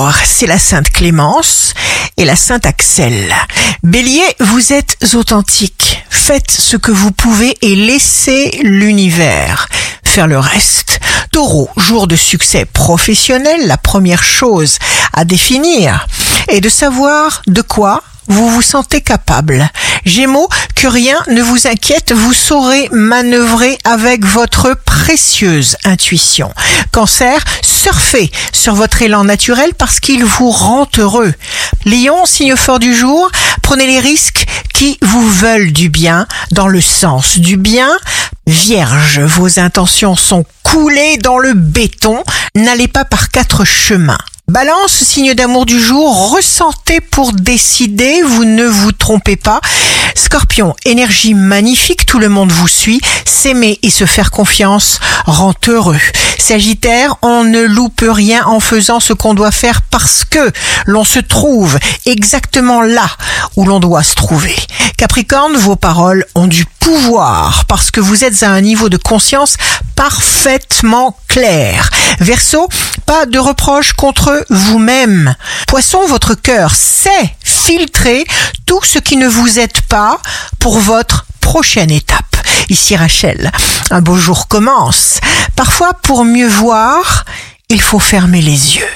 jour, c'est la Sainte Clémence et la Sainte Axel. Bélier, vous êtes authentique. Faites ce que vous pouvez et laissez l'univers faire le reste. Taureau, jour de succès professionnel, la première chose à définir est de savoir de quoi vous vous sentez capable. Gémeaux, que rien ne vous inquiète, vous saurez manœuvrer avec votre précieuse intuition. Cancer, surfez sur votre élan naturel parce qu'il vous rend heureux. Lion, signe fort du jour, prenez les risques qui vous veulent du bien dans le sens du bien. Vierge, vos intentions sont coulées dans le béton, n'allez pas par quatre chemins. Balance, signe d'amour du jour, ressentez pour décider, vous ne vous trompez pas. Scorpion, énergie magnifique, tout le monde vous suit, s'aimer et se faire confiance rend heureux. Sagittaire, on ne loupe rien en faisant ce qu'on doit faire parce que l'on se trouve exactement là où l'on doit se trouver. Capricorne, vos paroles ont du pouvoir parce que vous êtes à un niveau de conscience parfaitement clair. Verseau, pas de reproches contre vous-même. Poisson, votre cœur sait filtrer tout ce qui ne vous aide pas pour votre prochaine étape. Ici Rachel, un beau jour commence. Parfois, pour mieux voir, il faut fermer les yeux.